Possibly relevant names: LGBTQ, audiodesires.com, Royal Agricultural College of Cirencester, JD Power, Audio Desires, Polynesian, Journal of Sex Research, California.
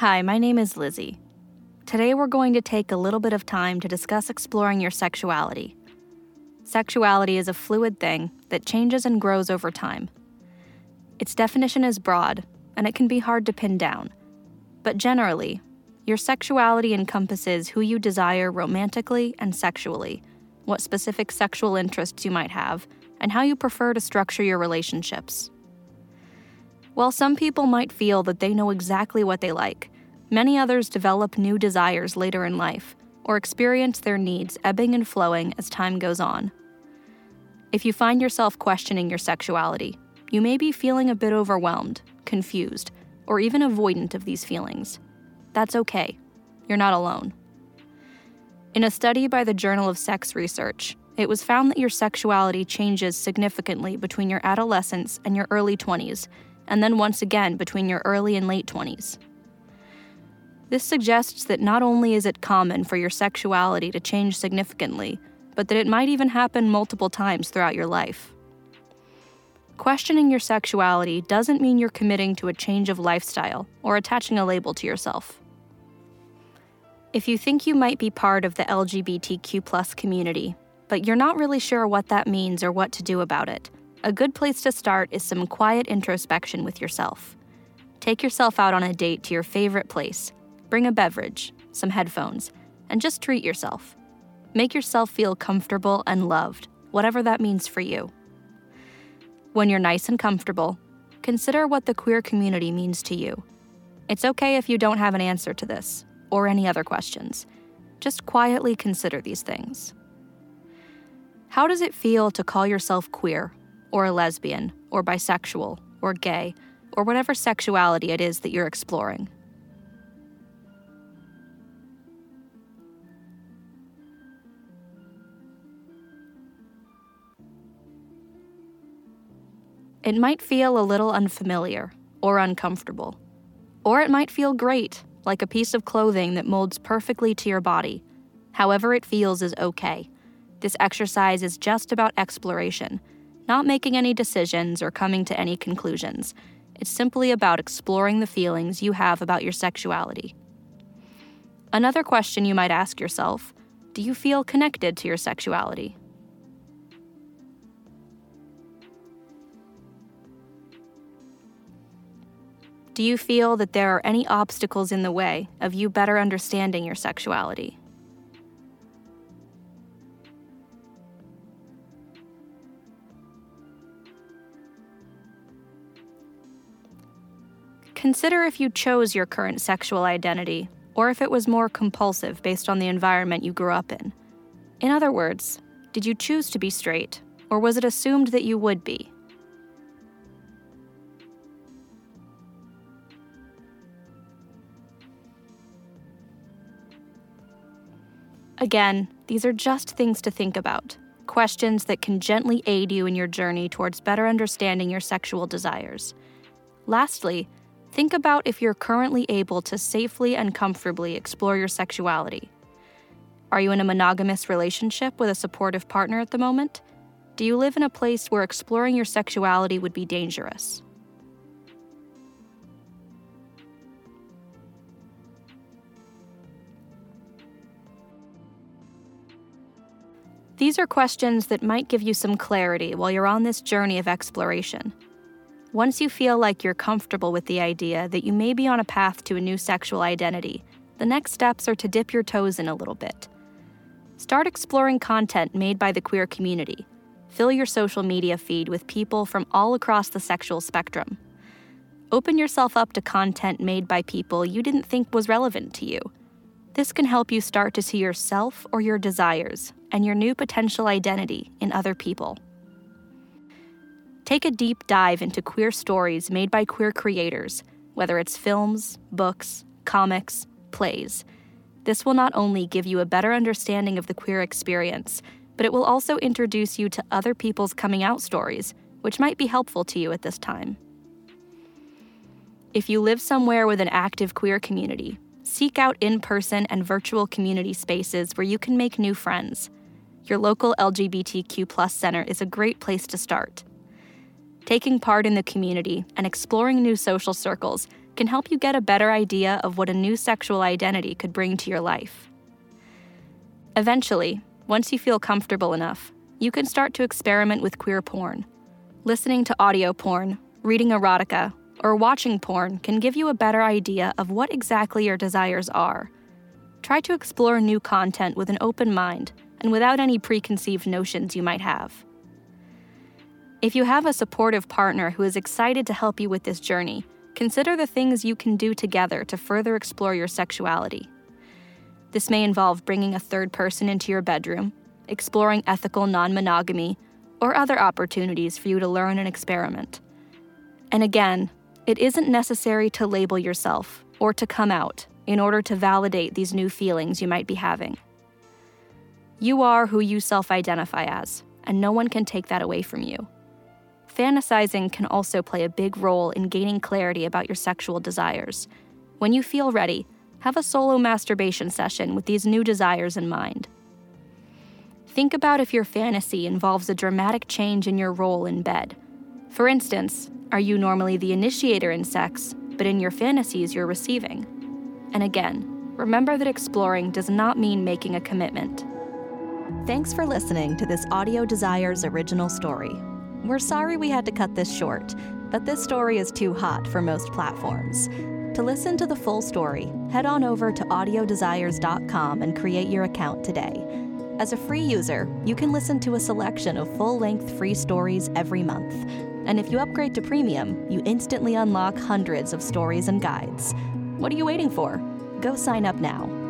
Hi, my name is Lizzie. Today we're going to take a little bit of time to discuss exploring your sexuality. Sexuality is a fluid thing that changes and grows over time. Its definition is broad, and it can be hard to pin down. But generally, your sexuality encompasses who you desire romantically and sexually, what specific sexual interests you might have, and how you prefer to structure your relationships. While some people might feel that they know exactly what they like, many others develop new desires later in life or experience their needs ebbing and flowing as time goes on. If you find yourself questioning your sexuality, you may be feeling a bit overwhelmed, confused, or even avoidant of these feelings. That's okay. You're not alone. In a study by the Journal of Sex Research, it was found that your sexuality changes significantly between your adolescence and your early 20s, and then once again between your early and late 20s. This suggests that not only is it common for your sexuality to change significantly, but that it might even happen multiple times throughout your life. Questioning your sexuality doesn't mean you're committing to a change of lifestyle or attaching a label to yourself. If you think you might be part of the LGBTQ+ community, but you're not really sure what that means or what to do about it, a good place to start is some quiet introspection with yourself. Take yourself out on a date to your favorite place. Bring a beverage, some headphones, and just treat yourself. Make yourself feel comfortable and loved, whatever that means for you. When you're nice and comfortable, consider what the queer community means to you. It's okay if you don't have an answer to this or any other questions. Just quietly consider these things. How does it feel to call yourself queer, or a lesbian, or bisexual, or gay, or whatever sexuality it is that you're exploring? It might feel a little unfamiliar or uncomfortable, or it might feel great, like a piece of clothing that molds perfectly to your body. However it feels is okay. This exercise is just about exploration, not making any decisions or coming to any conclusions. It's simply about exploring the feelings you have about your sexuality. Another question you might ask yourself, do you feel connected to your sexuality? Do you feel that there are any obstacles in the way of you better understanding your sexuality? Consider if you chose your current sexual identity, or if it was more compulsive based on the environment you grew up in. In other words, did you choose to be straight, or was it assumed that you would be? Again, these are just things to think about, questions that can gently aid you in your journey towards better understanding your sexual desires. Lastly, think about if you're currently able to safely and comfortably explore your sexuality. Are you in a monogamous relationship with a supportive partner at the moment? Do you live in a place where exploring your sexuality would be dangerous? These are questions that might give you some clarity while you're on this journey of exploration. Once you feel like you're comfortable with the idea that you may be on a path to a new sexual identity, the next steps are to dip your toes in a little bit. Start exploring content made by the queer community. Fill your social media feed with people from all across the sexual spectrum. Open yourself up to content made by people you didn't think was relevant to you. This can help you start to see yourself or your desires and your new potential identity in other people. Take a deep dive into queer stories made by queer creators, whether it's films, books, comics, plays. This will not only give you a better understanding of the queer experience, but it will also introduce you to other people's coming out stories, which might be helpful to you at this time. If you live somewhere with an active queer community, seek out in-person and virtual community spaces where you can make new friends. Your local LGBTQ+ center is a great place to start. Taking part in the community and exploring new social circles can help you get a better idea of what a new sexual identity could bring to your life. Eventually, once you feel comfortable enough, you can start to experiment with queer porn. Listening to audio porn, reading erotica, or watching porn can give you a better idea of what exactly your desires are. Try to explore new content with an open mind and without any preconceived notions you might have. If you have a supportive partner who is excited to help you with this journey, consider the things you can do together to further explore your sexuality. This may involve bringing a third person into your bedroom, exploring ethical non-monogamy, or other opportunities for you to learn and experiment. And again, it isn't necessary to label yourself or to come out in order to validate these new feelings you might be having. You are who you self-identify as, and no one can take that away from you. Fantasizing can also play a big role in gaining clarity about your sexual desires. When you feel ready, have a solo masturbation session with these new desires in mind. Think about if your fantasy involves a dramatic change in your role in bed. For instance, are you normally the initiator in sex, but in your fantasies you're receiving? And again, remember that exploring does not mean making a commitment. Thanks for listening to this Audio Desires original story. We're sorry we had to cut this short, but this story is too hot for most platforms. To listen to the full story, head on over to audiodesires.com and create your account today. As a free user, you can listen to a selection of full-length free stories every month. And if you upgrade to premium, you instantly unlock hundreds of stories and guides. What are you waiting for? Go sign up now.